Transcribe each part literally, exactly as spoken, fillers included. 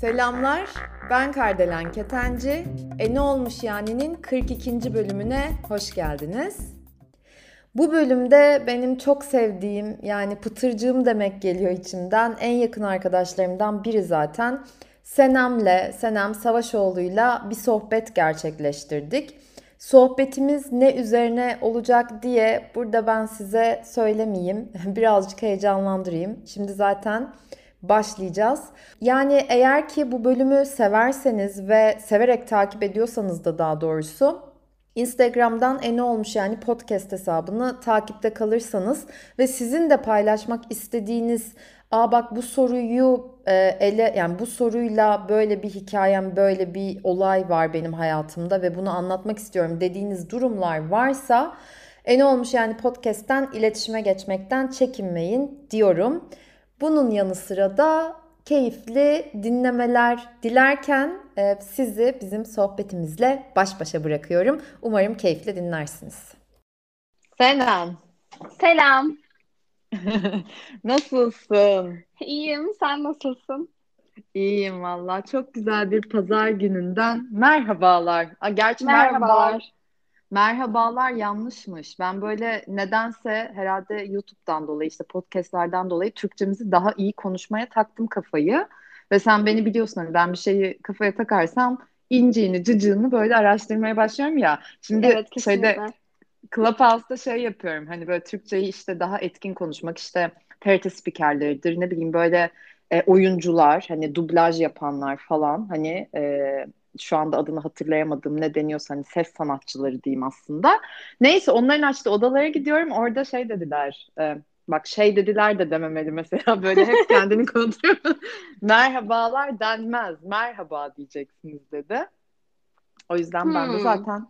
Selamlar, ben Kardelen Ketenci. E Ne Olmuş Yani'nin kırk ikinci bölümüne hoş geldiniz. Bu bölümde benim çok sevdiğim, yani pıtırcığım demek geliyor içimden, en yakın arkadaşlarımdan biri zaten Senem'le, Senem Savaşoğlu'yla bir sohbet gerçekleştirdik. Sohbetimiz ne üzerine olacak diye burada ben size söylemeyeyim, birazcık heyecanlandırayım. Şimdi zaten başlayacağız. Yani eğer ki bu bölümü severseniz ve severek takip ediyorsanız da daha doğrusu, Instagram'dan e ne olmuş yani podcast hesabını takipte kalırsanız ve sizin de paylaşmak istediğiniz, aa bak bu soruyu e, ele yani bu soruyla böyle bir hikayem, böyle bir olay var benim hayatımda ve bunu anlatmak istiyorum dediğiniz durumlar varsa e ne olmuş yani podcast'ten iletişime geçmekten çekinmeyin diyorum. Bunun yanı sıra da keyifli dinlemeler dilerken e, sizi bizim sohbetimizle baş başa bırakıyorum. Umarım keyifle dinlersiniz. Selam. Selam. Nasılsın? İyiyim. Sen nasılsın? İyiyim valla. Çok güzel bir pazar gününden merhabalar. A, gerçi merhabalar. merhabalar. Merhabalar yanlışmış. Ben böyle nedense herhalde YouTube'dan dolayı, işte podcastlerden dolayı Türkçemizi daha iyi konuşmaya taktım kafayı. Ve sen beni biliyorsun, hani ben bir şeyi kafaya takarsam inciğini, cıcığını böyle araştırmaya başlıyorum ya. Şimdi evet, şeyde Clubhouse'da şey yapıyorum, hani böyle Türkçeyi işte daha etkin konuşmak, işte T R T spikerleridir, ne bileyim böyle e, oyuncular, hani dublaj yapanlar falan, hani e, şu anda adını hatırlayamadığım ne deniyorsa hani ses sanatçıları diyeyim aslında. Neyse, onların açtığı odalara gidiyorum, orada şey dediler, e, bak şey dediler de dememeli mesela, böyle hep kendini kontrol merhabalar denmez, merhaba diyeceksiniz dedi. O yüzden hmm. ben de zaten...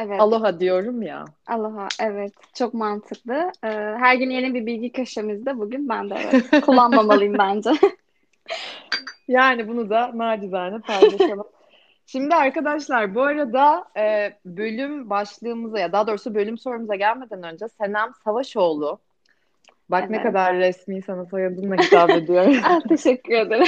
Evet. Aloha diyorum ya. Aloha, evet. Çok mantıklı. Ee, her gün yeni bir bilgi köşemizde bugün ben de evet, kullanmamalıyım bence. Yani bunu da nacizane paylaşalım. Şimdi arkadaşlar, bu arada e, bölüm başlığımıza, ya daha doğrusu bölüm sorumuza gelmeden önce Senem Savaşoğlu. Bak evet, ne kadar resmi sana soyadımla hitap ediyorum. Ah, teşekkür ederim.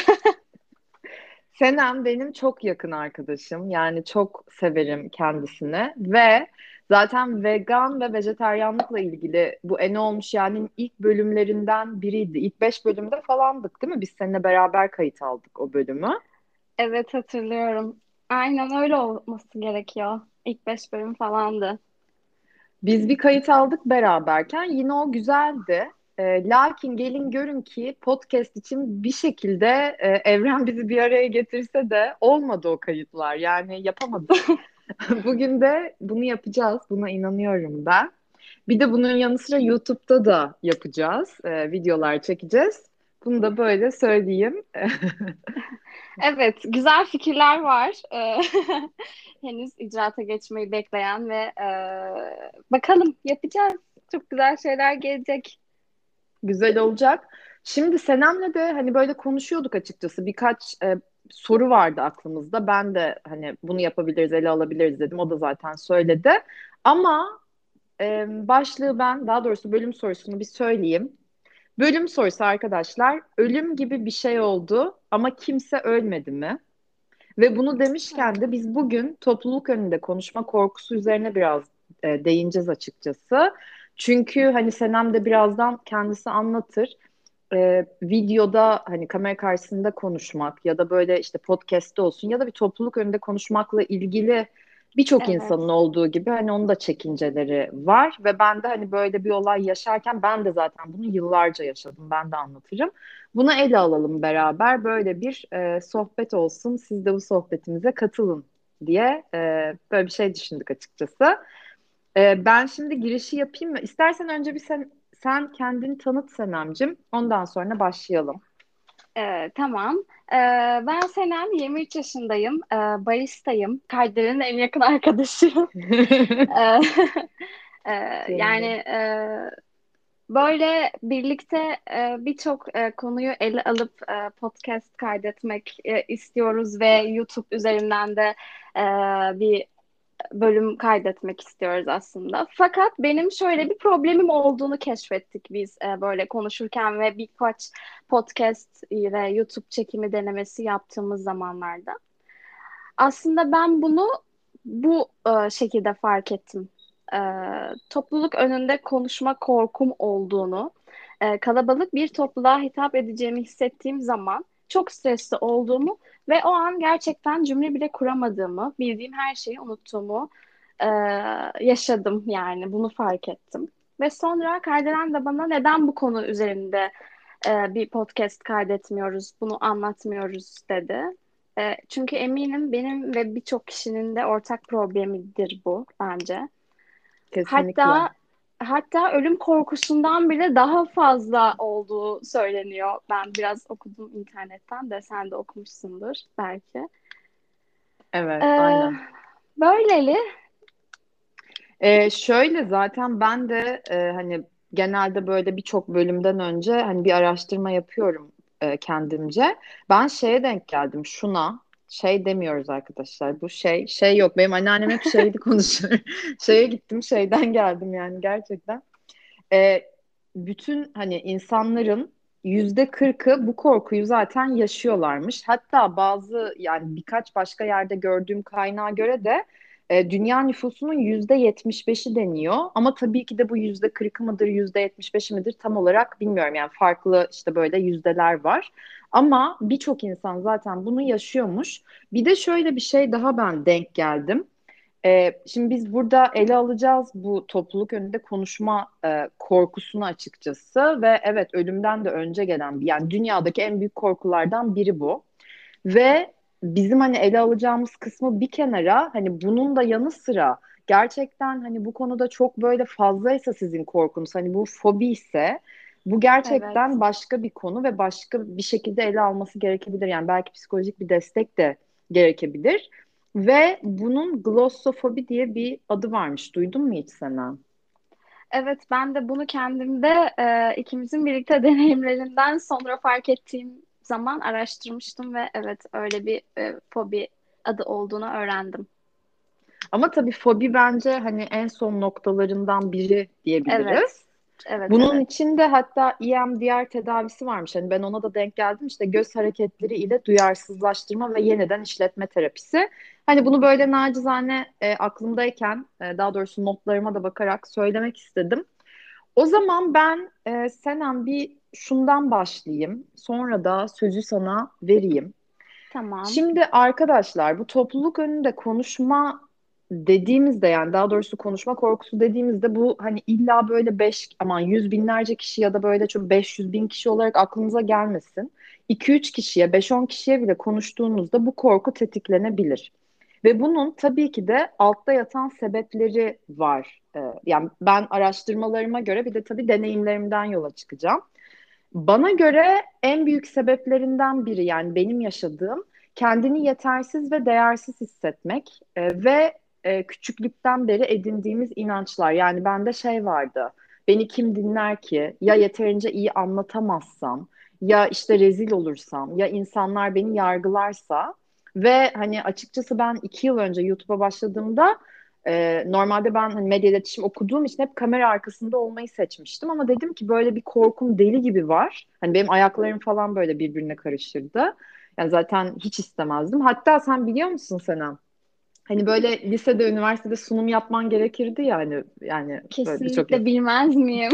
Senem benim çok yakın arkadaşım. Yani çok severim kendisini ve zaten vegan ve vejetaryenlikle ilgili bu E Ne Olmuş Yani'nin ilk bölümlerinden biriydi. İlk beş bölümde falandık değil mi? Biz seninle beraber kayıt aldık o bölümü. Evet, hatırlıyorum. Aynen öyle olması gerekiyor. İlk beş bölüm falandı. Biz bir kayıt aldık beraberken. Yine o güzeldi. Lakin gelin görün ki podcast için bir şekilde e, Evren bizi bir araya getirse de olmadı o kayıtlar. Yani yapamadık. Bugün de bunu yapacağız. Buna inanıyorum ben. Bir de bunun yanı sıra YouTube'da da yapacağız. E, videolar çekeceğiz. Bunu da böyle söyleyeyim. Evet, güzel fikirler var. Henüz icraata geçmeyi bekleyen ve e, bakalım yapacağız. Çok güzel şeyler gelecek. Güzel olacak. Şimdi Senem'le de hani böyle konuşuyorduk açıkçası. Birkaç e, soru vardı aklımızda. Ben de hani bunu yapabiliriz, ele alabiliriz dedim. O da zaten söyledi. Ama e, başlığı ben, daha doğrusu bölüm sorusunu bir söyleyeyim. Bölüm sorusu arkadaşlar, ölüm gibi bir şey oldu ama kimse ölmedi mi? Ve bunu demişken de biz bugün topluluk önünde konuşma korkusu üzerine biraz e, değineceğiz açıkçası. Çünkü hani Senem de birazdan kendisi anlatır. Ee, videoda hani kamera karşısında konuşmak ya da böyle işte podcast'te olsun ya da bir topluluk önünde konuşmakla ilgili birçok evet, insanın olduğu gibi hani onun da çekinceleri var. Ve ben de hani böyle bir olay yaşarken, ben de zaten bunu yıllarca yaşadım, ben de anlatırım. Bunu ele alalım beraber, böyle bir e, sohbet olsun, siz de bu sohbetimize katılın diye e, böyle bir şey düşündük açıkçası. Ben şimdi girişi yapayım mı? İstersen önce bir sen, sen kendini tanıt Senem'cim. Ondan sonra başlayalım. Ee, tamam. Ee, ben Senem, yirmi üç yaşındayım. Ee, baristayım. Kardelen'in en yakın arkadaşıyım. ee, e, yani e, böyle birlikte e, birçok e, konuyu ele alıp e, podcast kaydetmek e, istiyoruz ve YouTube üzerinden de e, bir bölüm kaydetmek istiyoruz aslında. Fakat benim şöyle bir problemim olduğunu keşfettik biz e, böyle konuşurken ve birkaç podcast ve YouTube çekimi denemesi yaptığımız zamanlarda. Aslında ben bunu bu e, şekilde fark ettim. E, topluluk önünde konuşma korkum olduğunu, e, kalabalık bir topluluğa hitap edeceğimi hissettiğim zaman çok stresli olduğumu ve o an gerçekten cümle bile kuramadığımı, bildiğim her şeyi unuttuğumu e, yaşadım yani. Bunu fark ettim. Ve sonra Kardelen de bana neden bu konu üzerinde e, bir podcast kaydetmiyoruz, bunu anlatmıyoruz dedi. E, çünkü eminim benim ve birçok kişinin de ortak problemidir bu bence. Kesinlikle. Hatta, hatta ölüm korkusundan bile daha fazla olduğu söyleniyor. Ben biraz okudum internetten de, sen de okumuşsundur belki. Evet, ee, aynen. Böyleli. Ee, şöyle zaten ben de e, hani genelde böyle birçok bölümden önce hani bir araştırma yapıyorum e, kendimce. Ben şeye denk geldim, şuna. Şey demiyoruz arkadaşlar, bu şey şey yok, benim anneannem hep şeydi konuşur. Şeye gittim, şeyden geldim yani gerçekten. Ee, bütün hani insanların yüzde kırkı bu korkuyu zaten yaşıyorlarmış. Hatta bazı yani birkaç başka yerde gördüğüm kaynağa göre de e, dünya nüfusunun yüzde yetmiş beşi deniyor. Ama tabii ki de bu yüzde kırkı mıdır, yüzde yetmiş beşi midir tam olarak bilmiyorum. Yani farklı işte böyle yüzdeler var. Ama birçok insan zaten bunu yaşıyormuş. Bir de şöyle bir şey daha ben denk geldim. Ee, şimdi biz burada ele alacağız bu topluluk önünde konuşma e, korkusunu açıkçası. Ve evet, ölümden de önce gelen, yani dünyadaki en büyük korkulardan biri bu. Ve bizim hani ele alacağımız kısmı bir kenara, hani bunun da yanı sıra gerçekten hani bu konuda çok böyle fazlaysa sizin korkunuz, hani bu fobi ise... Bu gerçekten evet, başka bir konu ve başka bir şekilde ele alması gerekebilir. Yani belki psikolojik bir destek de gerekebilir. Ve bunun glossofobi diye bir adı varmış. Duydun mu hiç Senem? Evet, ben de bunu kendimde e, ikimizin birlikte deneyimlerinden sonra fark ettiğim zaman araştırmıştım ve evet, öyle bir e, fobi adı olduğunu öğrendim. Ama tabii fobi bence hani en son noktalarından biri diyebiliriz. Evet. Evet, bunun evet. içinde hatta E M D R tedavisi varmış. Yani ben ona da denk geldim. İşte göz hareketleri ile duyarsızlaştırma ve yeniden işletme terapisi. Hani bunu böyle nacizane e, aklımdayken, e, daha doğrusu notlarıma da bakarak söylemek istedim. O zaman ben e, Senem bir şundan başlayayım. Sonra da sözü sana vereyim. Tamam. Şimdi arkadaşlar, bu topluluk önünde konuşma dediğimizde, yani daha doğrusu konuşma korkusu dediğimizde, bu hani illa böyle beş aman yüz binlerce kişi ya da böyle çok beş yüz bin kişi olarak aklınıza gelmesin. İki üç kişiye, beş on kişiye bile konuştuğunuzda bu korku tetiklenebilir. Ve bunun tabii ki de altta yatan sebepleri var. Ee, yani ben araştırmalarıma göre, bir de tabii deneyimlerimden yola çıkacağım. Bana göre en büyük sebeplerinden biri, yani benim yaşadığım, kendini yetersiz ve değersiz hissetmek ee, ve Ee, küçüklükten beri edindiğimiz inançlar. Yani bende şey vardı, beni kim dinler ki, ya yeterince iyi anlatamazsam, ya işte rezil olursam, ya insanlar beni yargılarsa. Ve hani açıkçası ben iki yıl önce YouTube'a başladığımda e, normalde ben hani medya iletişim okuduğum için hep kamera arkasında olmayı seçmiştim, ama dedim ki böyle bir korkum deli gibi var, hani benim ayaklarım falan böyle birbirine karışırdı, yani zaten hiç istemezdim. Hatta sen biliyor musun Senem, hani böyle lisede, üniversitede sunum yapman gerekirdi ya hani. Yani kesinlikle çok... bilmez miyim?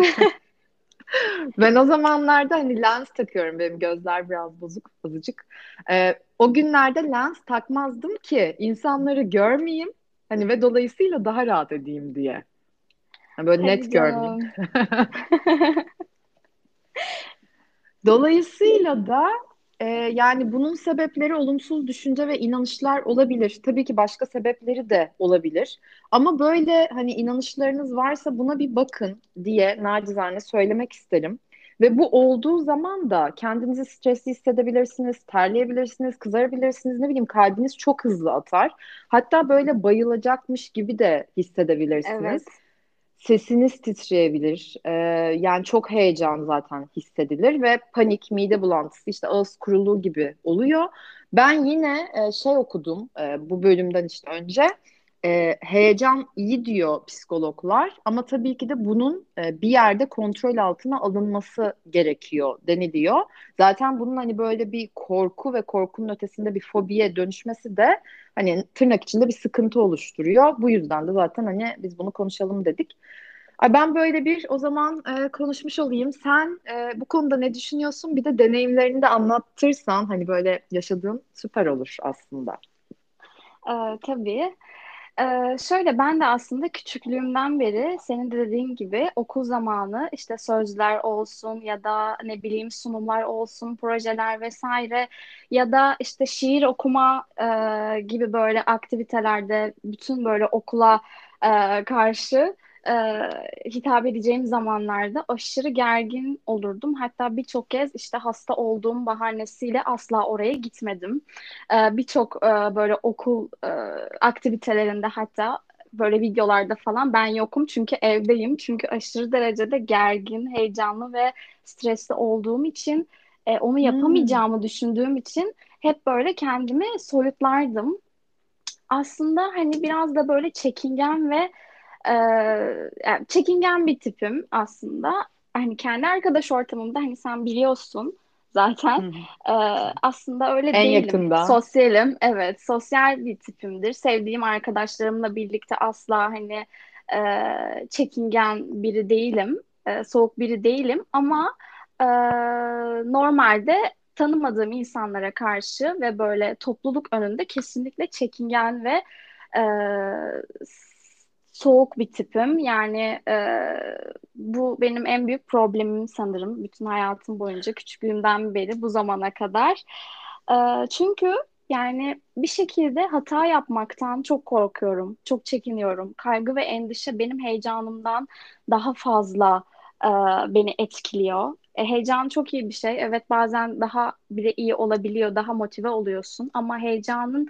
Ben o zamanlarda hani lens takıyorum. Benim gözler biraz bozuk, azıcık. Ee, o günlerde lens takmazdım ki insanları görmeyeyim. Hani ve dolayısıyla daha rahat edeyim diye. Yani böyle net görmeyeyim. Dolayısıyla da Ee, yani bunun sebepleri olumsuz düşünce ve inanışlar olabilir. Tabii ki başka sebepleri de olabilir. Ama böyle hani inanışlarınız varsa buna bir bakın diye nacizane söylemek isterim. Ve bu olduğu zaman da kendinizi stresli hissedebilirsiniz, terleyebilirsiniz, kızarabilirsiniz, ne bileyim kalbiniz çok hızlı atar. Hatta böyle bayılacakmış gibi de hissedebilirsiniz. Evet. Sesiniz titreyebilir, ee, yani çok heyecan zaten hissedilir ve panik, mide bulantısı, işte ağız kuruluğu gibi oluyor. Ben yine e, şey okudum e, bu bölümden işte önce, E, heyecan iyi diyor psikologlar ama tabii ki de bunun e, bir yerde kontrol altına alınması gerekiyor deniliyor. Zaten bunun hani böyle bir korku ve korkunun ötesinde bir fobiye dönüşmesi de hani tırnak içinde bir sıkıntı oluşturuyor. Bu yüzden de zaten hani biz bunu konuşalım dedik. Ay ben böyle bir o zaman e, konuşmuş olayım. Sen e, bu konuda ne düşünüyorsun? Bir de deneyimlerini de anlatırsan hani böyle yaşadığın süper olur aslında. Ee, tabii. Ee, şöyle ben de aslında küçüklüğümden beri senin de dediğin gibi okul zamanı işte sözler olsun ya da ne bileyim sunumlar olsun, projeler vesaire ya da işte şiir okuma e, gibi böyle aktivitelerde bütün böyle okula e, karşı e, hitap edeceğim zamanlarda aşırı gergin olurdum. Hatta birçok kez işte hasta olduğum bahanesiyle asla oraya gitmedim. E, birçok e, böyle okul e, aktivitelerinde hatta böyle videolarda falan ben yokum çünkü evdeyim. Çünkü aşırı derecede gergin, heyecanlı ve stresli olduğum için e, onu yapamayacağımı hmm. düşündüğüm için hep böyle kendimi soyutlardım. Aslında hani biraz da böyle çekingen ve Ee, yani çekingen bir tipim aslında. Hani kendi arkadaş ortamımda hani sen biliyorsun zaten. Ee, aslında öyle en değilim. Yakında. Sosyalim. Evet, sosyal bir tipimdir. Sevdiğim arkadaşlarımla birlikte asla hani e, çekingen biri değilim. E, soğuk biri değilim ama e, normalde tanımadığım insanlara karşı ve böyle topluluk önünde kesinlikle çekingen ve e, soğuk bir tipim. Yani e, bu benim en büyük problemim sanırım. Bütün hayatım boyunca küçüklüğümden beri bu zamana kadar. E, çünkü yani bir şekilde hata yapmaktan çok korkuyorum. Çok çekiniyorum. Kaygı ve endişe benim heyecanımdan daha fazla e, beni etkiliyor. E, heyecan çok iyi bir şey. Evet bazen daha bile iyi olabiliyor. Daha motive oluyorsun. Ama heyecanın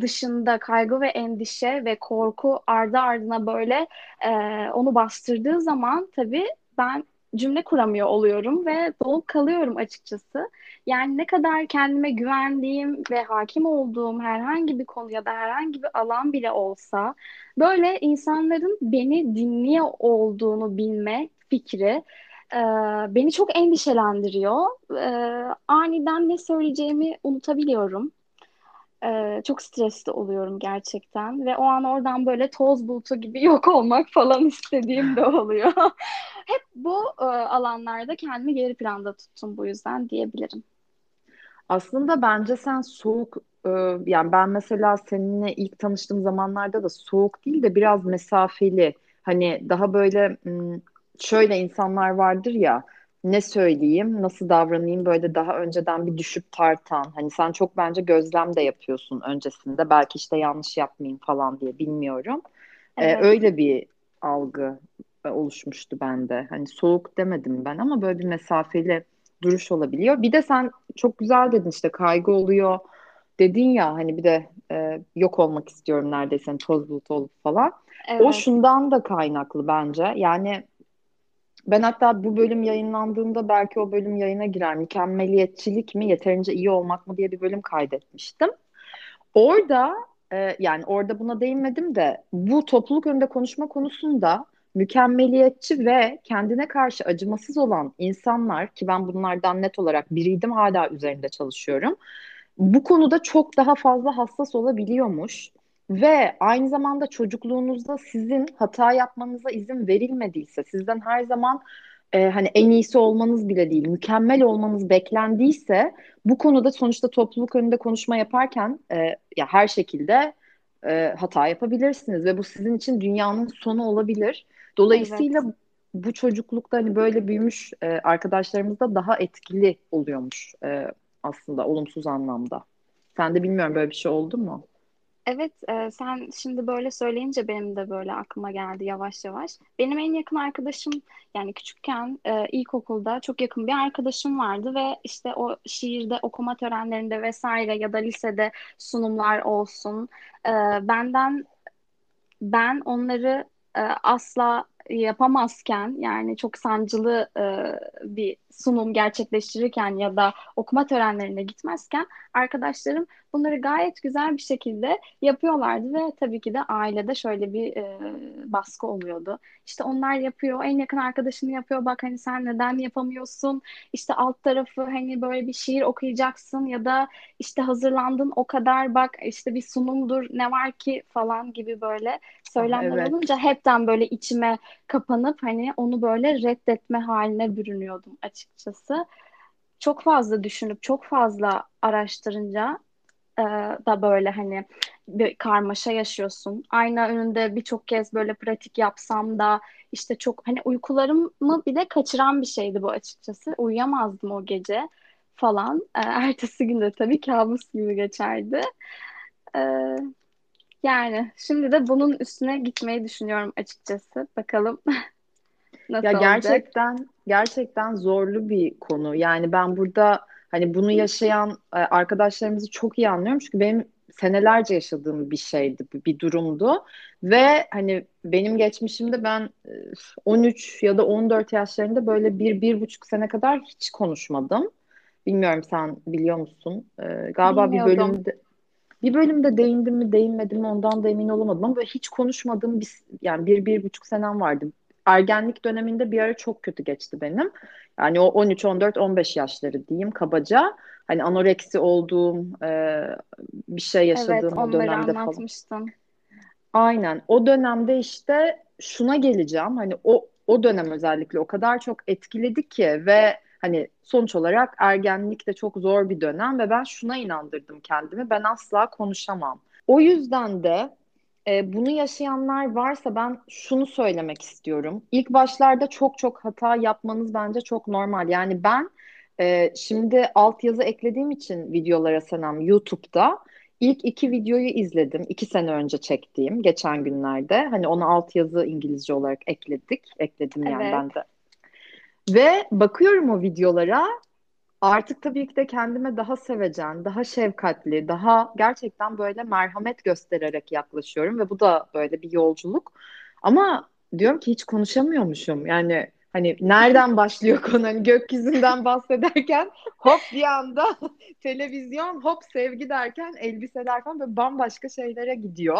dışında kaygı ve endişe ve korku ardı ardına böyle e, onu bastırdığı zaman tabii ben cümle kuramıyor oluyorum ve donup kalıyorum açıkçası. Yani ne kadar kendime güvendiğim ve hakim olduğum herhangi bir konu ya da herhangi bir alan bile olsa böyle insanların beni dinliyor olduğunu bilme fikri e, beni çok endişelendiriyor. E, aniden ne söyleyeceğimi unutabiliyorum. Ee, çok stresli oluyorum gerçekten ve o an oradan böyle toz bulutu gibi yok olmak falan istediğim de oluyor. Hep bu e, alanlarda kendimi geri planda tuttum bu yüzden diyebilirim. Aslında bence sen soğuk, e, yani ben mesela seninle ilk tanıştığım zamanlarda da soğuk değil de biraz mesafeli. Hani daha böyle şöyle insanlar vardır ya. Ne söyleyeyim, nasıl davranayım böyle daha önceden bir düşüp tartan. Hani sen çok bence gözlem de yapıyorsun öncesinde. Belki işte yanlış yapmayayım falan diye bilmiyorum. Evet. Ee, öyle bir algı oluşmuştu bende. Hani soğuk demedim ben ama böyle bir mesafeli duruş olabiliyor. Bir de sen çok güzel dedin işte kaygı oluyor dedin ya hani bir de e, yok olmak istiyorum neredeyse hani toz bulut olup falan. Evet. O şundan da kaynaklı bence yani. Ben hatta bu bölüm yayınlandığında belki o bölüm yayına girer. Mükemmeliyetçilik mi, yeterince iyi olmak mı diye bir bölüm kaydetmiştim. Orada e, yani orada buna değinmedim de bu topluluk önünde konuşma konusunda mükemmeliyetçi ve kendine karşı acımasız olan insanlar ki ben bunlardan net olarak biriydim hala üzerinde çalışıyorum. Bu konuda çok daha fazla hassas olabiliyormuş. Ve aynı zamanda çocukluğunuzda sizin hata yapmanıza izin verilmediyse, sizden her zaman e, hani en iyisi olmanız bile değil, mükemmel olmanız beklendiyse bu konuda sonuçta topluluk önünde konuşma yaparken e, ya her şekilde e, hata yapabilirsiniz ve bu sizin için dünyanın sonu olabilir. Dolayısıyla evet. Bu çocuklukta hani böyle büyümüş e, arkadaşlarımızda daha etkili oluyormuş e, aslında olumsuz anlamda. Sen de bilmiyorum böyle bir şey oldu mu? Evet, e, sen şimdi böyle söyleyince benim de böyle aklıma geldi yavaş yavaş. Benim en yakın arkadaşım, yani küçükken e, ilkokulda çok yakın bir arkadaşım vardı ve işte o şiirde okuma törenlerinde vesaire ya da lisede sunumlar olsun. E, benden, ben onları e, asla yapamazken yani çok sancılı e, bir sunum gerçekleştirirken ya da okuma törenlerine gitmezken arkadaşlarım bunları gayet güzel bir şekilde yapıyorlardı ve tabii ki de ailede şöyle bir e, baskı oluyordu. İşte onlar yapıyor, en yakın arkadaşını yapıyor, bak hani sen neden yapamıyorsun? İşte alt tarafı hani böyle bir şiir okuyacaksın ya da işte hazırlandın o kadar, bak işte bir sunumdur ne var ki falan gibi böyle söylemler evet. olunca hepten böyle içime kapanıp hani onu böyle reddetme haline bürünüyordum açıkçası. Çok fazla düşünüp çok fazla araştırınca e, da böyle hani bir karmaşa yaşıyorsun. Ayna önünde birçok kez böyle pratik yapsam da işte çok hani uykularımı bile kaçıran bir şeydi bu açıkçası. Uyuyamazdım o gece falan. E, ertesi gün de tabii kabus gibi geçerdi. E, yani şimdi de bunun üstüne gitmeyi düşünüyorum açıkçası. Bakalım. Nasıl ya gerçekten olacak? Gerçekten zorlu bir konu. Yani ben burada hani bunu yaşayan arkadaşlarımızı çok iyi anlıyorum. Çünkü benim senelerce yaşadığım bir şeydi, bir durumdu. Ve hani benim geçmişimde ben on üç ya da on dört yaşlarında böyle bir, bir buçuk sene kadar hiç konuşmadım. Bilmiyorum sen biliyor musun? Ee, galiba Bilmiyordum. bir bölümde... Bir bölümde değindim mi değinmedim mi ondan da emin olamadım. Ama böyle hiç konuşmadığım bir, yani bir, bir buçuk senem vardı. Ergenlik döneminde bir ara çok kötü geçti benim. Yani o on üç, on dört, on beş yaşları diyeyim kabaca. Hani anoreksi olduğum e, bir şey yaşadığım evet, o dönemde falan. Evet onları anlatmıştım. Aynen o dönemde işte şuna geleceğim. Hani o, o dönem özellikle o kadar çok etkiledi ki ve hani sonuç olarak ergenlik de çok zor bir dönem ve ben şuna inandırdım kendimi. Ben asla konuşamam. O yüzden de e, bunu yaşayanlar varsa ben şunu söylemek istiyorum. İlk başlarda çok çok hata yapmanız bence çok normal. Yani ben e, şimdi altyazı eklediğim için videolara Senem YouTube'da ilk iki videoyu izledim. İki sene önce çektiğim geçen günlerde. Hani ona altyazı İngilizce olarak ekledik. Ekledim yani evet. ben de. Ve bakıyorum o videolara artık tabii ki de kendime daha sevecen, daha şefkatli, daha gerçekten böyle merhamet göstererek yaklaşıyorum. Ve bu da böyle bir yolculuk. Ama diyorum ki hiç konuşamıyormuşum. Yani hani nereden başlıyor konu? Hani gökyüzünden bahsederken hop bir anda televizyon, hop sevgi derken elbise derken böyle bambaşka şeylere gidiyor.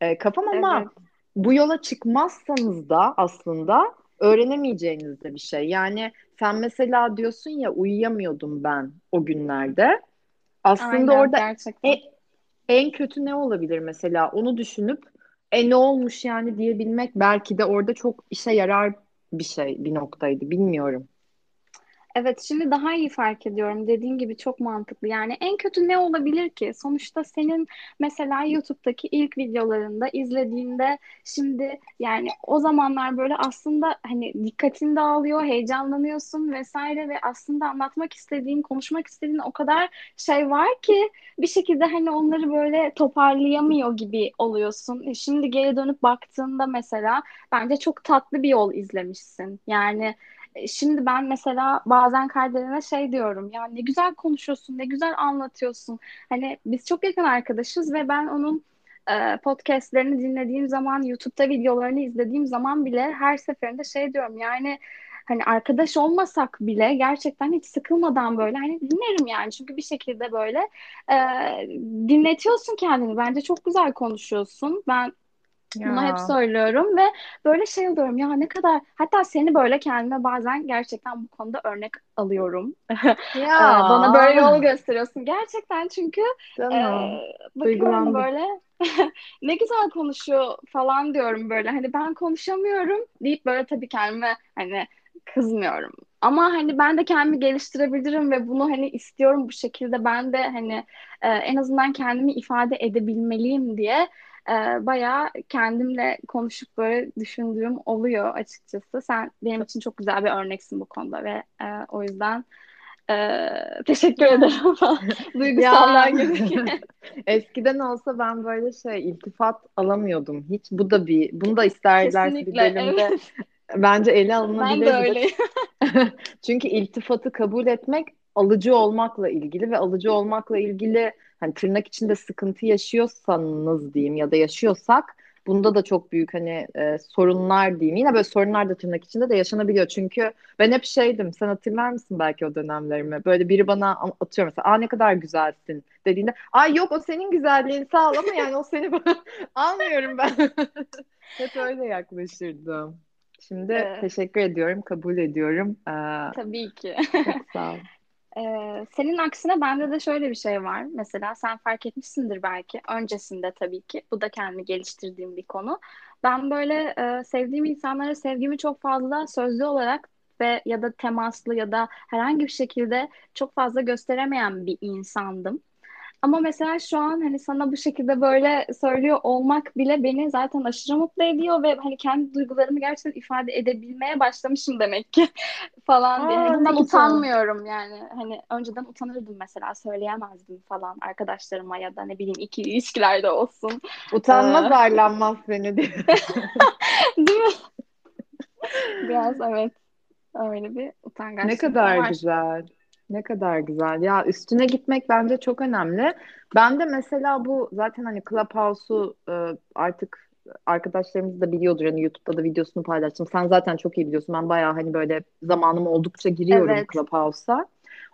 E, kafam ama evet. bu yola çıkmazsanız da aslında... öğrenemeyeceğiniz de bir şey. Yani sen mesela diyorsun ya uyuyamıyordum ben o günlerde. Aslında aynen, orada en, en kötü ne olabilir mesela? Onu düşünüp e ne olmuş yani diyebilmek belki de orada çok işe yarar bir şey bir noktaydı. Bilmiyorum. Evet şimdi daha iyi fark ediyorum. Dediğin gibi çok mantıklı. Yani en kötü ne olabilir ki? Sonuçta senin mesela YouTube'daki ilk videolarında izlediğinde şimdi yani o zamanlar böyle aslında hani dikkatin dağılıyor, heyecanlanıyorsun vesaire ve aslında anlatmak istediğin, konuşmak istediğin o kadar şey var ki bir şekilde hani onları böyle toparlayamıyor gibi oluyorsun. Şimdi geri dönüp baktığında mesela bence çok tatlı bir yol izlemişsin. Yani şimdi ben mesela bazen Kardelen'e şey diyorum ya ne güzel konuşuyorsun, ne güzel anlatıyorsun. Hani biz çok yakın arkadaşız ve ben onun e, podcastlerini dinlediğim zaman, YouTube'da videolarını izlediğim zaman bile her seferinde şey diyorum yani hani arkadaş olmasak bile gerçekten hiç sıkılmadan böyle hani dinlerim yani. Çünkü bir şekilde böyle e, dinletiyorsun kendini. Bence çok güzel konuşuyorsun. Ben Ya. Bunu hep söylüyorum ve böyle şey oluyorum ya ne kadar hatta seni böyle kendime bazen gerçekten bu konuda örnek alıyorum. Ya. Bana böyle yol gösteriyorsun gerçekten çünkü e, bakıyorum böyle ne güzel konuşuyor falan diyorum böyle hani ben konuşamıyorum deyip böyle tabii kendime hani kızmıyorum. Ama hani ben de kendimi geliştirebilirim ve bunu hani istiyorum bu şekilde ben de hani e, en azından kendimi ifade edebilmeliyim diye bayağı kendimle konuşup böyle düşündüğüm oluyor açıkçası. Sen benim için çok güzel bir örneksin bu konuda ve e, o yüzden e, teşekkür ederim falan. Duygusallar gibi. Eskiden olsa ben böyle şey iltifat alamıyordum hiç. Bu da bir, bunu da isterlerse bir bölümde evet. bence ele alınabilir. Ben de öyleyim. Çünkü iltifatı kabul etmek alıcı olmakla ilgili ve alıcı olmakla ilgili hani tırnak içinde sıkıntı yaşıyorsanız diyeyim ya da yaşıyorsak Bunda da çok büyük hani e, sorunlar diyeyim. Yine böyle sorunlar da tırnak içinde de yaşanabiliyor. Çünkü ben hep şeydim, sen hatırlar mısın belki o dönemlerimi? Böyle biri bana atıyor mesela, aa ne kadar güzelsin dediğinde, ay yok o senin güzelliğin sağ ol ama yani o seni almıyorum ben. Hep öyle yaklaşırdım. Şimdi evet. Teşekkür ediyorum, kabul ediyorum. Ee, Tabii ki. Çok sağ ol. Ee, senin aksine bende de şöyle bir şey var. Mesela sen fark etmişsindir belki. Öncesinde tabii ki. Bu da kendimi geliştirdiğim bir konu. Ben böyle e, sevdiğim insanlara sevgimi çok fazla sözlü olarak ve ya da temaslı ya da herhangi bir şekilde çok fazla gösteremeyen bir insandım. Ama mesela şu an hani sana bu şekilde böyle söylüyor olmak bile beni zaten aşırı mutlu ediyor ve hani kendi duygularımı gerçekten ifade edebilmeye başlamışım demek ki falan diye. Aa, bundan utanmıyorum yani. Hani önceden utanırdım mesela, söyleyemezdim falan arkadaşlarıma ya da ne bileyim iki ilişkilerde olsun. Utanmaz ee... arlanmaz beni diye. Değil mi? Biraz evet. Öyle bir utangaçlık. Ne kadar var. Güzel. Ne kadar güzel. Ya üstüne gitmek bence çok önemli. Ben de mesela bu zaten hani Clubhouse'u artık arkadaşlarımız da biliyordur. Hani YouTube'da da videosunu paylaştım. Sen zaten çok iyi biliyorsun. Ben bayağı hani böyle zamanım oldukça giriyorum evet. Clubhouse'a.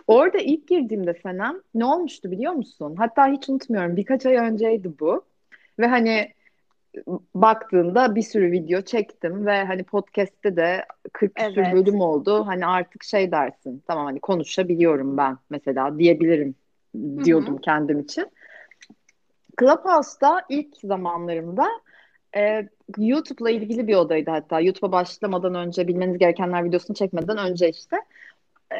Orada ilk girdiğimde Senem ne olmuştu biliyor musun? Hatta hiç unutmuyorum. Birkaç ay önceydi bu. Ve hani baktığında bir sürü video çektim ve hani podcast'te de kırk evet. küsur bölüm oldu. Hani artık şey dersin, tamam hani konuşabiliyorum ben mesela diyebilirim diyordum Hı-hı. kendim için. Clubhouse'da ilk zamanlarımda e, YouTube'la ilgili bir odaydı hatta. YouTube'a başlamadan önce, bilmeniz gerekenler videosunu çekmeden önce işte.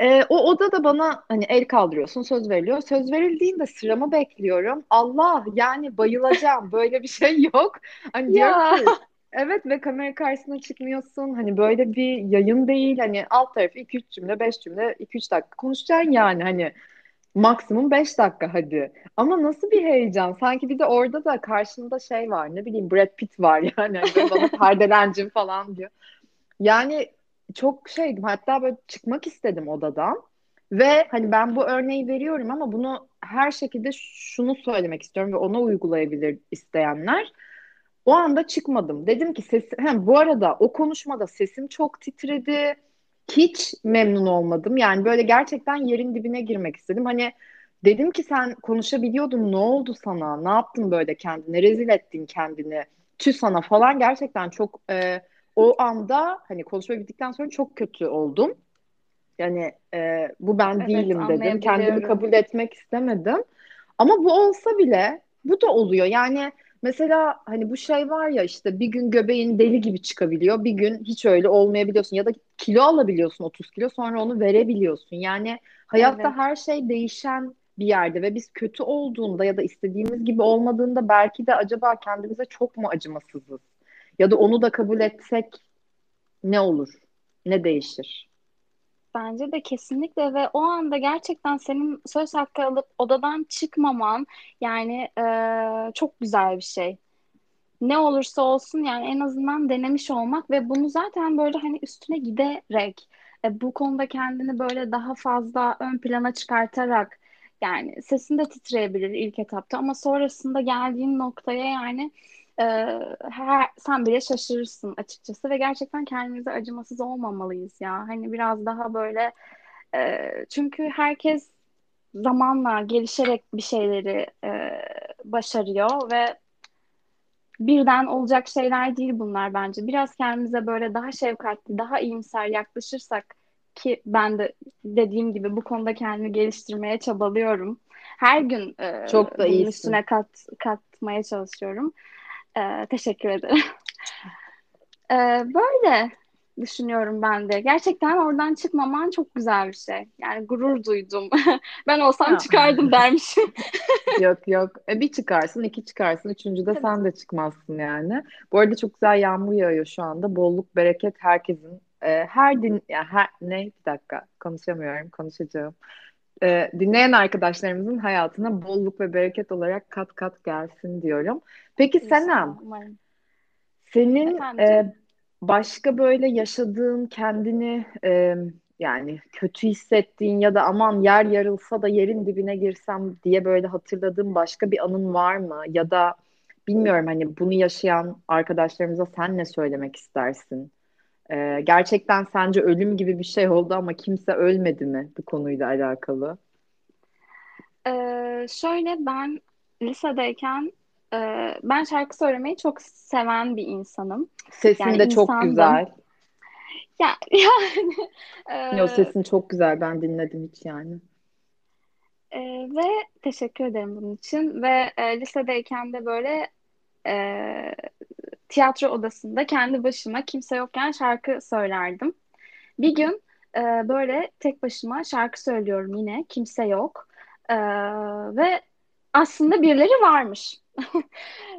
E, o odada bana hani el kaldırıyorsun, söz veriliyor. Söz verildiğinde sıramı bekliyorum. Allah yani bayılacağım. Böyle bir şey yok. Hani diyorum ki, evet ve kamera karşısına çıkmıyorsun. Hani böyle bir yayın değil. Hani alt tarafı iki üç cümle, beş cümle, iki üç dakika konuşacaksın yani. Hani maksimum beş dakika hadi. Ama nasıl bir heyecan. Sanki bir de orada da karşında şey var. Ne bileyim Brad Pitt var yani. Hani bana Kardelencim falan diyor. Yani çok şeydim, hatta böyle çıkmak istedim odadan ve hani ben bu örneği veriyorum ama bunu her şekilde şunu söylemek istiyorum ve ona uygulayabilir isteyenler. O anda çıkmadım. Dedim ki sesi, hem bu arada o konuşmada sesim çok titredi. Hiç memnun olmadım. Yani böyle gerçekten yerin dibine girmek istedim. Hani dedim ki sen konuşabiliyordun, ne oldu sana? Ne yaptın böyle kendine? Rezil ettin kendini. Tüh sana falan, gerçekten çok e, o anda hani konuşmaya gittikten sonra çok kötü oldum. Yani e, bu ben evet, değilim dedim. Kendimi kabul etmek istemedim. Ama bu olsa bile bu da oluyor. Yani mesela hani bu şey var ya işte, bir gün göbeğin deli gibi çıkabiliyor. Bir gün hiç öyle olmayabiliyorsun. Ya da kilo alabiliyorsun otuz kilo, sonra onu verebiliyorsun. Yani hayatta evet. her şey değişen bir yerde ve biz kötü olduğunda ya da istediğimiz gibi olmadığında belki de acaba kendimize çok mu acımasızız? Ya da onu da kabul etsek ne olur? Ne değişir? Bence de kesinlikle ve o anda gerçekten senin söz hakkı alıp odadan çıkmaman yani e, çok güzel bir şey. Ne olursa olsun yani en azından denemiş olmak ve bunu zaten böyle hani üstüne giderek e, bu konuda kendini böyle daha fazla ön plana çıkartarak, yani sesin de titreyebilir ilk etapta ama sonrasında geldiğin noktaya yani Her, sen bile şaşırırsın açıkçası ve gerçekten kendimize acımasız olmamalıyız ya. Hani biraz daha böyle e, çünkü herkes zamanla gelişerek bir şeyleri e, başarıyor ve birden olacak şeyler değil bunlar bence. Biraz kendimize böyle daha şefkatli, daha iyimser yaklaşırsak, ki ben de dediğim gibi bu konuda kendimi geliştirmeye çabalıyorum. Her gün e, çok da bunun iyisin. Üstüne kat, katmaya çalışıyorum. Ee, teşekkür ederim. Ee, böyle düşünüyorum ben de. Gerçekten oradan çıkmaman çok güzel bir şey. Yani gurur duydum. Ben olsam ya. Çıkardım dermişim. Yok yok. E, bir çıkarsın, iki çıkarsın. Üçüncüde evet. sen de çıkmazsın yani. Bu arada çok güzel yağmur yağıyor şu anda. Bolluk, bereket herkesin. E, her din... Yani her... Ne? Bir dakika. Konuşamıyorum. Konuşacağım. E, dinleyen arkadaşlarımızın hayatına bolluk ve bereket olarak kat kat gelsin diyorum. Peki Senem, senin e, başka böyle yaşadığın, kendini e, yani kötü hissettiğin ya da aman yer yarılsa da yerin dibine girsem diye böyle hatırladığın başka bir anın var mı? Ya da bilmiyorum, hani bunu yaşayan arkadaşlarımıza sen ne söylemek istersin? Ee, gerçekten sence ölüm gibi bir şey oldu ama kimse ölmedi mi bu konuyla alakalı? Ee, şöyle, ben lisedeyken e, ben şarkı söylemeyi çok seven bir insanım. Sesin yani de insandım. Çok güzel. Ya, yani. E, Yo, sesin çok güzel. Ben dinledim hiç yani. E, ve teşekkür ederim bunun için. Ve e, lisedeyken de böyle e, tiyatro odasında kendi başıma kimse yokken şarkı söylerdim. Bir gün e, böyle tek başıma şarkı söylüyorum yine. Kimse yok. E, ve aslında birileri varmış.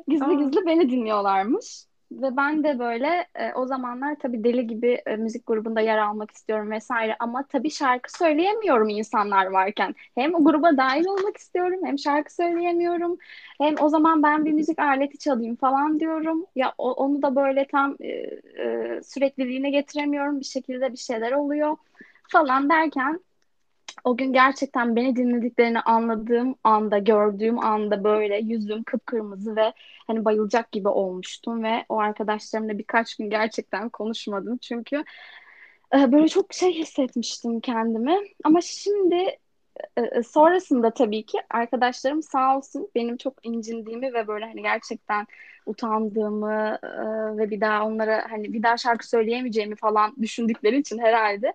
Gizli Aa. gizli beni dinliyorlarmış. Ve ben de böyle e, o zamanlar tabii deli gibi e, müzik grubunda yer almak istiyorum vesaire, ama tabii şarkı söyleyemiyorum insanlar varken. Hem o gruba dahil olmak istiyorum, hem şarkı söyleyemiyorum, hem o zaman ben bir müzik aleti çalayım falan diyorum. Ya o, onu da böyle tam e, e, sürekliliğine getiremiyorum, bir şekilde bir şeyler oluyor falan derken, o gün gerçekten beni dinlediklerini anladığım anda, gördüğüm anda böyle yüzüm kıpkırmızı ve hani bayılacak gibi olmuştum ve o arkadaşlarımla birkaç gün gerçekten konuşmadım. Çünkü böyle çok şey hissetmiştim kendimi. Ama şimdi sonrasında tabii ki arkadaşlarım sağ olsun benim çok incindiğimi ve böyle hani gerçekten utandığımı ve bir daha onlara hani bir daha şarkı söyleyemeyeceğimi falan düşündükleri için herhalde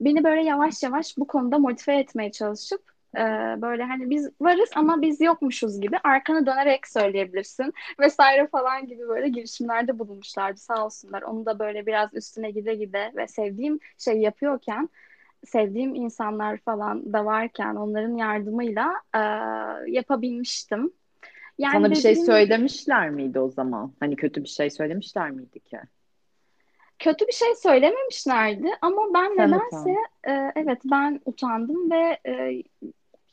beni böyle yavaş yavaş bu konuda motive etmeye çalışıp e, böyle hani biz varız ama biz yokmuşuz gibi, arkana dönerek söyleyebilirsin vesaire falan gibi böyle girişimlerde bulunmuşlardı, sağ olsunlar. Onu da böyle biraz üstüne gide gide ve sevdiğim şey yapıyorken, sevdiğim insanlar falan da varken onların yardımıyla e, yapabilmiştim. Yani sana bir şey söylemişler miydi o zaman? Hani kötü bir şey söylemişler miydi ki? Kötü bir şey söylememişlerdi ama ben sen nedense e, evet ben utandım ve e,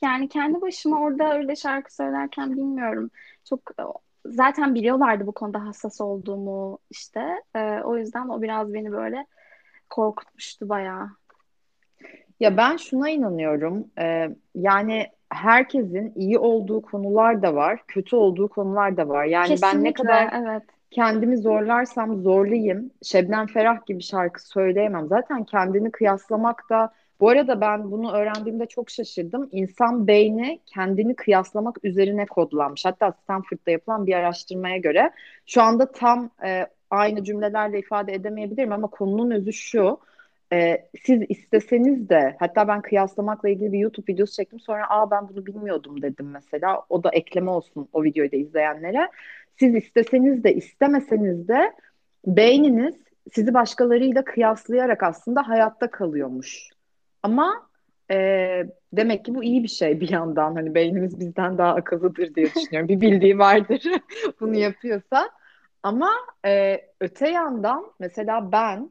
yani kendi başıma orada öyle şarkı söylerken bilmiyorum. Çok zaten biliyorlardı bu konuda hassas olduğumu işte. E, o yüzden o biraz beni böyle korkutmuştu bayağı. Ya ben şuna inanıyorum. E, yani herkesin iyi olduğu konular da var, kötü olduğu konular da var. Yani kesinlikle, ben ne kadar evet. Kendimi zorlarsam zorlayayım, Şebnem Ferah gibi şarkı söyleyemem. Zaten kendini kıyaslamak da, bu arada ben bunu öğrendiğimde çok şaşırdım. İnsan beyni kendini kıyaslamak üzerine kodlanmış. Hatta Stanford'da yapılan bir araştırmaya göre, şu anda tam e, aynı cümlelerle ifade edemeyebilirim ama konunun özü şu. E, siz isteseniz de, hatta ben kıyaslamakla ilgili bir YouTube videosu çektim. Sonra aa ben bunu bilmiyordum dedim mesela. O da ekleme olsun o videoyu da izleyenlere. Siz isteseniz de istemeseniz de beyniniz sizi başkalarıyla kıyaslayarak aslında hayatta kalıyormuş. Ama e, demek ki bu iyi bir şey bir yandan. Hani beynimiz bizden daha akıllıdır diye düşünüyorum. Bir bildiği vardır bunu yapıyorsa. Ama e, öte yandan mesela ben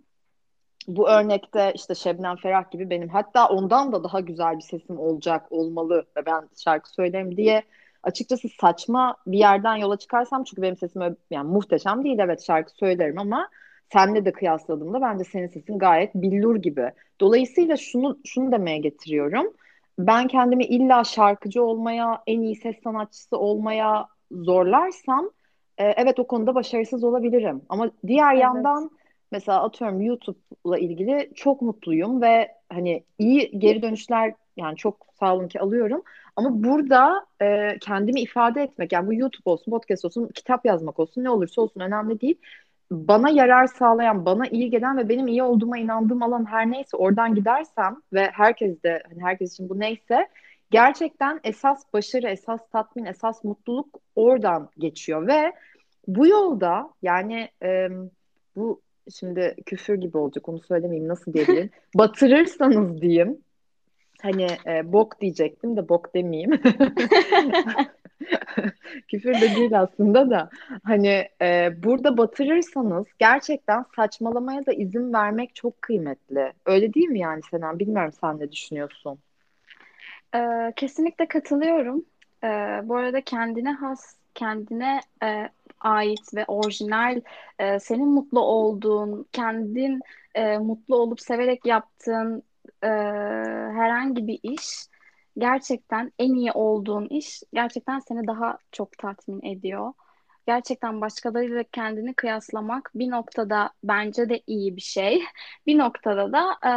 bu örnekte işte Şebnem Ferah gibi benim hatta ondan da daha güzel bir sesim olacak, olmalı ve ben şarkı söyleyeyim diye açıkçası saçma bir yerden yola çıkarsam, çünkü benim sesim öyle, yani muhteşem değil, evet şarkı söylerim ama seninle de kıyasladığımda bence senin sesin gayet billur gibi. Dolayısıyla şunu şunu demeye getiriyorum. Ben kendimi illa şarkıcı olmaya, en iyi ses sanatçısı olmaya zorlarsam e, evet o konuda başarısız olabilirim. Ama diğer evet. yandan mesela atıyorum YouTube'la ilgili çok mutluyum ve hani iyi geri dönüşler yani çok sağ olun ki alıyorum. Ama burada e, kendimi ifade etmek, yani bu YouTube olsun, podcast olsun, kitap yazmak olsun, ne olursa olsun önemli değil. Bana yarar sağlayan, bana iyi gelen ve benim iyi olduğuma inandığım alan her neyse oradan gidersem ve herkes de hani herkes için bu neyse, gerçekten esas başarı, esas tatmin, esas mutluluk oradan geçiyor ve bu yolda yani e, bu şimdi küfür gibi olacak, onu söylemeyeyim, nasıl diyebilirim? Batırırsanız diyeyim. Hani e, bok diyecektim de bok demeyeyim. Küfür de değil aslında da. Hani e, burada batırırsanız gerçekten saçmalamaya da izin vermek çok kıymetli. Öyle değil mi yani Senem? Bilmiyorum, sen ne düşünüyorsun? Ee, kesinlikle katılıyorum. Ee, bu arada kendine has, kendine e, ait ve orijinal, e, senin mutlu olduğun, kendin e, mutlu olup severek yaptığın Ee, herhangi bir iş, gerçekten en iyi olduğun iş gerçekten seni daha çok tatmin ediyor. gerçekten başkalarıyla kendini kıyaslamak bir noktada bence de iyi bir şey. Bir noktada da e,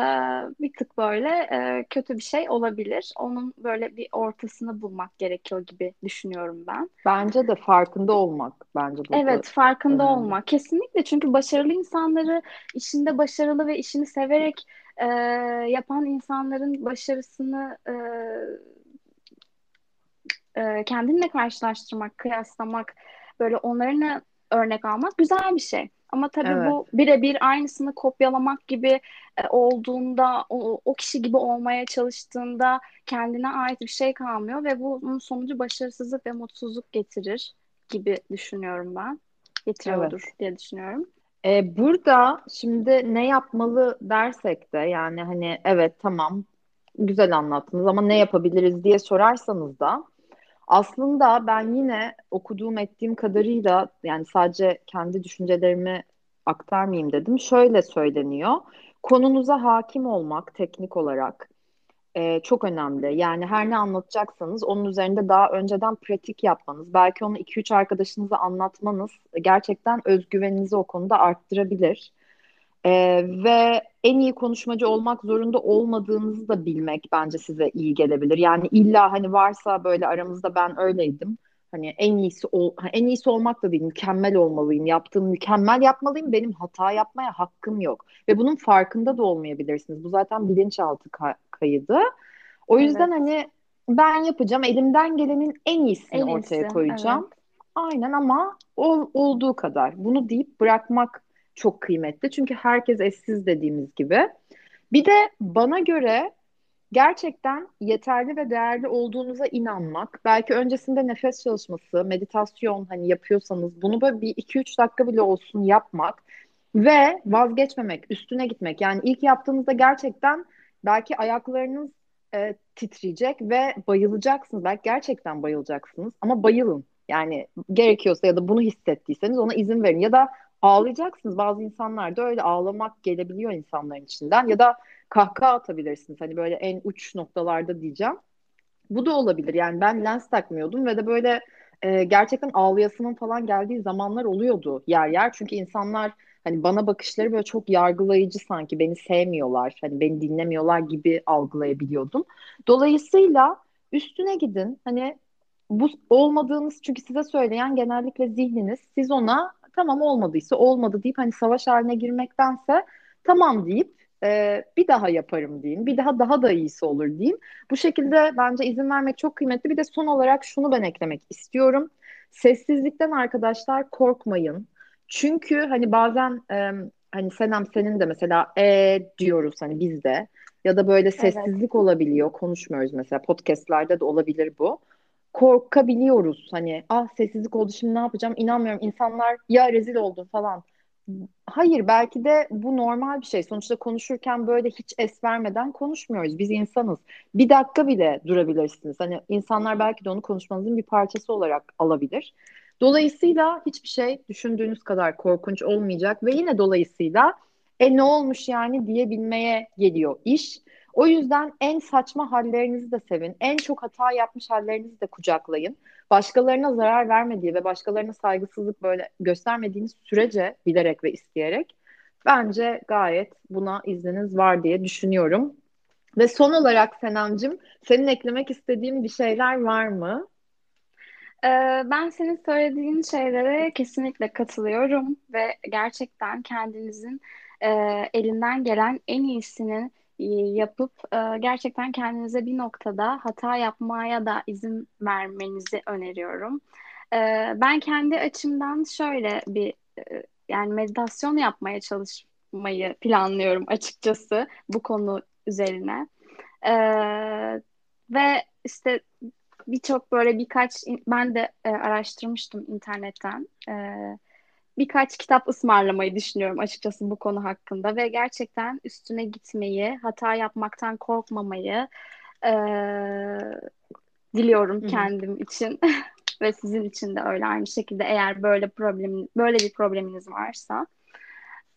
bir tık böyle e, kötü bir şey olabilir. Onun böyle bir ortasını bulmak gerekiyor gibi düşünüyorum ben. Bence de farkında olmak. Bence evet, farkında önemli. Olmak. Kesinlikle, çünkü başarılı insanları, işinde başarılı ve işini severek e, yapan insanların başarısını... E, kendinle karşılaştırmak, kıyaslamak, böyle onların örnek almak güzel bir şey. Ama tabii evet, bu birebir aynısını kopyalamak gibi olduğunda, o, o kişi gibi olmaya çalıştığında kendine ait bir şey kalmıyor ve bunun sonucu başarısızlık ve mutsuzluk getirir gibi düşünüyorum ben. Getiriyordur evet, diye düşünüyorum. Ee, burada şimdi ne yapmalı dersek de, yani hani evet tamam güzel anlattınız ama ne yapabiliriz diye sorarsanız da aslında ben yine okuduğum ettiğim kadarıyla, yani sadece kendi düşüncelerimi aktarmayayım dedim. Şöyle söyleniyor. Konunuza hakim olmak teknik olarak e, çok önemli. Yani her ne anlatacaksanız onun üzerinde daha önceden pratik yapmanız, belki onu iki üç arkadaşınıza anlatmanız gerçekten özgüveninizi o konuda arttırabilir. E, ve en iyi konuşmacı olmak zorunda olmadığınızı da bilmek bence size iyi gelebilir. Yani illa hani varsa böyle aramızda ben öyleydim. Hani en iyisi ol, en iyisi olmak da değil, mükemmel olmalıyım. Yaptığım mükemmel yapmalıyım. Benim hata yapmaya hakkım yok. Ve bunun farkında da olmayabilirsiniz. Bu zaten bilinçaltı ka- kaydı. O yüzden evet, hani ben yapacağım. Elimden gelenin en iyisini en ortaya iyisi, koyacağım. Evet. Aynen, ama ol, olduğu kadar. Bunu deyip bırakmak çok kıymetli. Çünkü herkes eşsiz dediğimiz gibi. Bir de bana göre gerçekten yeterli ve değerli olduğunuza inanmak. Belki öncesinde nefes çalışması, meditasyon hani yapıyorsanız bunu böyle bir iki üç dakika bile olsun yapmak ve vazgeçmemek, üstüne gitmek. Yani ilk yaptığınızda gerçekten belki ayaklarınız e, titreyecek ve bayılacaksınız. Belki gerçekten bayılacaksınız ama bayılın. Yani gerekiyorsa ya da bunu hissettiyseniz ona izin verin ya da ağlayacaksınız. Bazı insanlar da öyle, ağlamak gelebiliyor insanların içinden. Ya da kahkaha atabilirsiniz. Hani böyle en uç noktalarda diyeceğim. Bu da olabilir. Yani ben lens takmıyordum ve de böyle e, gerçekten ağlayasının falan geldiği zamanlar oluyordu yer yer. Çünkü insanlar hani bana bakışları böyle çok yargılayıcı, sanki beni sevmiyorlar, hani beni dinlemiyorlar gibi algılayabiliyordum. Dolayısıyla üstüne gidin. Hani bu olmadığınız, çünkü size söyleyen genellikle zihniniz. Siz ona tamam olmadıysa olmadı deyip hani savaş haline girmektense tamam deyip e, bir daha yaparım diyeyim. Bir daha daha da iyisi olur diyeyim. Bu şekilde bence izin vermek çok kıymetli. Bir de son olarak şunu ben eklemek istiyorum. Sessizlikten arkadaşlar korkmayın. Çünkü hani bazen e, hani Senem senin de mesela e, diyoruz hani biz de, ya da böyle sessizlik evet, olabiliyor. Konuşmuyoruz mesela, podcastlerde de olabilir bu. Korkabiliyoruz hani ah sessizlik oldu şimdi ne yapacağım, inanmıyorum, insanlar ya rezil oldum falan. Hayır, belki de bu normal bir şey. Sonuçta konuşurken böyle hiç es vermeden konuşmuyoruz, biz insanız. Bir dakika bile durabilirsiniz, hani insanlar belki de onu konuşmanızın bir parçası olarak alabilir. Dolayısıyla hiçbir şey düşündüğünüz kadar korkunç olmayacak ve yine dolayısıyla e ne olmuş yani diyebilmeye geliyor iş. O yüzden en saçma hallerinizi de sevin. En çok hata yapmış hallerinizi de kucaklayın. Başkalarına zarar vermediği ve başkalarına saygısızlık böyle göstermediğiniz sürece, bilerek ve isteyerek, bence gayet buna izniniz var diye düşünüyorum. Ve son olarak Senemcim, senin eklemek istediğin bir şeyler var mı? Ben senin söylediğin şeylere kesinlikle katılıyorum ve gerçekten kendinizin elinden gelen en iyisini yapıp gerçekten kendinize bir noktada hata yapmaya da izin vermenizi öneriyorum. Ben kendi açımdan şöyle bir, yani meditasyon yapmaya çalışmayı planlıyorum açıkçası bu konu üzerine. Ve işte birçok böyle birkaç, ben de araştırmıştım internetten, birkaç kitap ısmarlamayı düşünüyorum açıkçası bu konu hakkında ve gerçekten üstüne gitmeyi, hata yapmaktan korkmamayı e, diliyorum Hı-hı. kendim için ve sizin için de öyle aynı şekilde, eğer böyle problem böyle bir probleminiz varsa.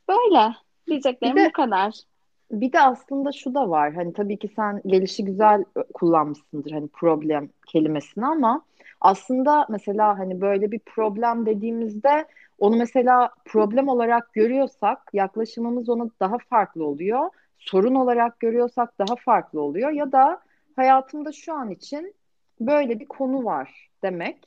Böyle diyeceklerim de bu kadar. Bir de aslında şu da var, hani tabii ki sen gelişigüzel kullanmışsındır hani problem kelimesini, ama Aslında mesela hani böyle bir problem dediğimizde onu mesela problem olarak görüyorsak yaklaşımımız ona daha farklı oluyor. Sorun olarak görüyorsak daha farklı oluyor. Ya da hayatımda şu an için böyle bir konu var demek.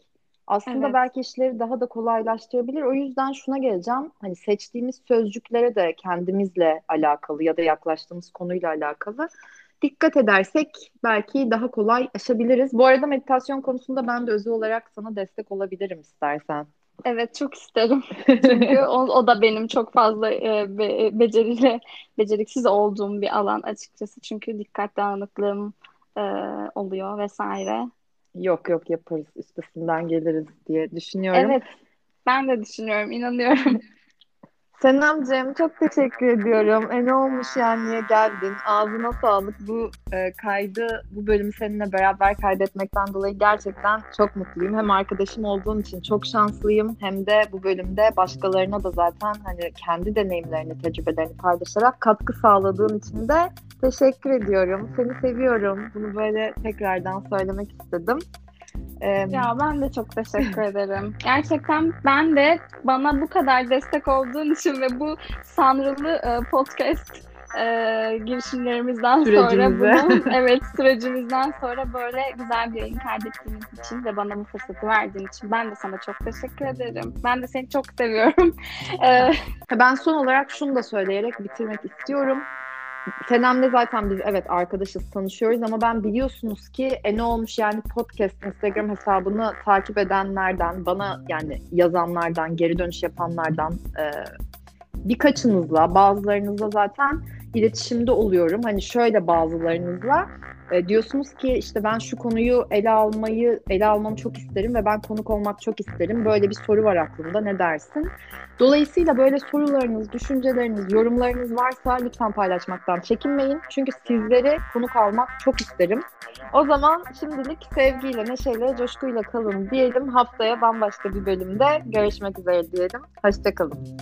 Aslında evet, belki işleri daha da kolaylaştırabilir. O yüzden şuna geleceğim. Hani seçtiğimiz sözcüklere de kendimizle alakalı ya da yaklaştığımız konuyla alakalı dikkat edersek belki daha kolay aşabiliriz. Bu arada meditasyon konusunda ben de özel olarak sana destek olabilirim istersen. Evet, çok isterim. Çünkü o, o da benim çok fazla e, be, beceriyle beceriksiz olduğum bir alan açıkçası. Çünkü dikkat dağınıklığım e, oluyor vesaire. Yok yok, yaparız, üstesinden geliriz diye düşünüyorum. Evet, ben de düşünüyorum, inanıyorum. Senemciğim, çok teşekkür ediyorum. E, ne olmuş yani geldin. Ağzına sağlık. Bu e, kaydı, bu bölümü seninle beraber kaydetmekten dolayı gerçekten çok mutluyum. Hem arkadaşım olduğun için çok şanslıyım. Hem de bu bölümde başkalarına da zaten hani kendi deneyimlerini, tecrübelerini paylaşarak katkı sağladığın için de teşekkür ediyorum. Seni seviyorum. Bunu böyle tekrardan söylemek istedim. Ya ben de çok teşekkür ederim. Gerçekten ben de bana bu kadar destek olduğun için ve bu sanrılı podcast e, girişimlerimizden sonra bunun, evet, sürecimizden sonra böyle güzel bir yayın kaydettiğiniz için ve bana bu fırsatı verdiğin için ben de sana çok teşekkür ederim. Ben de seni çok seviyorum. Ben son olarak şunu da söyleyerek bitirmek istiyorum. Senem'le zaten biz evet arkadaşız, tanışıyoruz ama ben biliyorsunuz ki e, ne olmuş yani podcast Instagram hesabını takip edenlerden, bana yani yazanlardan, geri dönüş yapanlardan e, birkaçınızla, bazılarınızla zaten iletişimde oluyorum. Hani şöyle bazılarınızla e, diyorsunuz ki işte ben şu konuyu ele almayı ele almamı çok isterim ve ben konuk olmak çok isterim. Böyle bir soru var aklımda, ne dersin? Dolayısıyla böyle sorularınız, düşünceleriniz, yorumlarınız varsa lütfen paylaşmaktan çekinmeyin. Çünkü sizleri konuk almak çok isterim. O zaman şimdilik sevgiyle, neşeyle, coşkuyla kalın diyelim. Haftaya bambaşka bir bölümde görüşmek üzere diyelim. Hoşça kalın.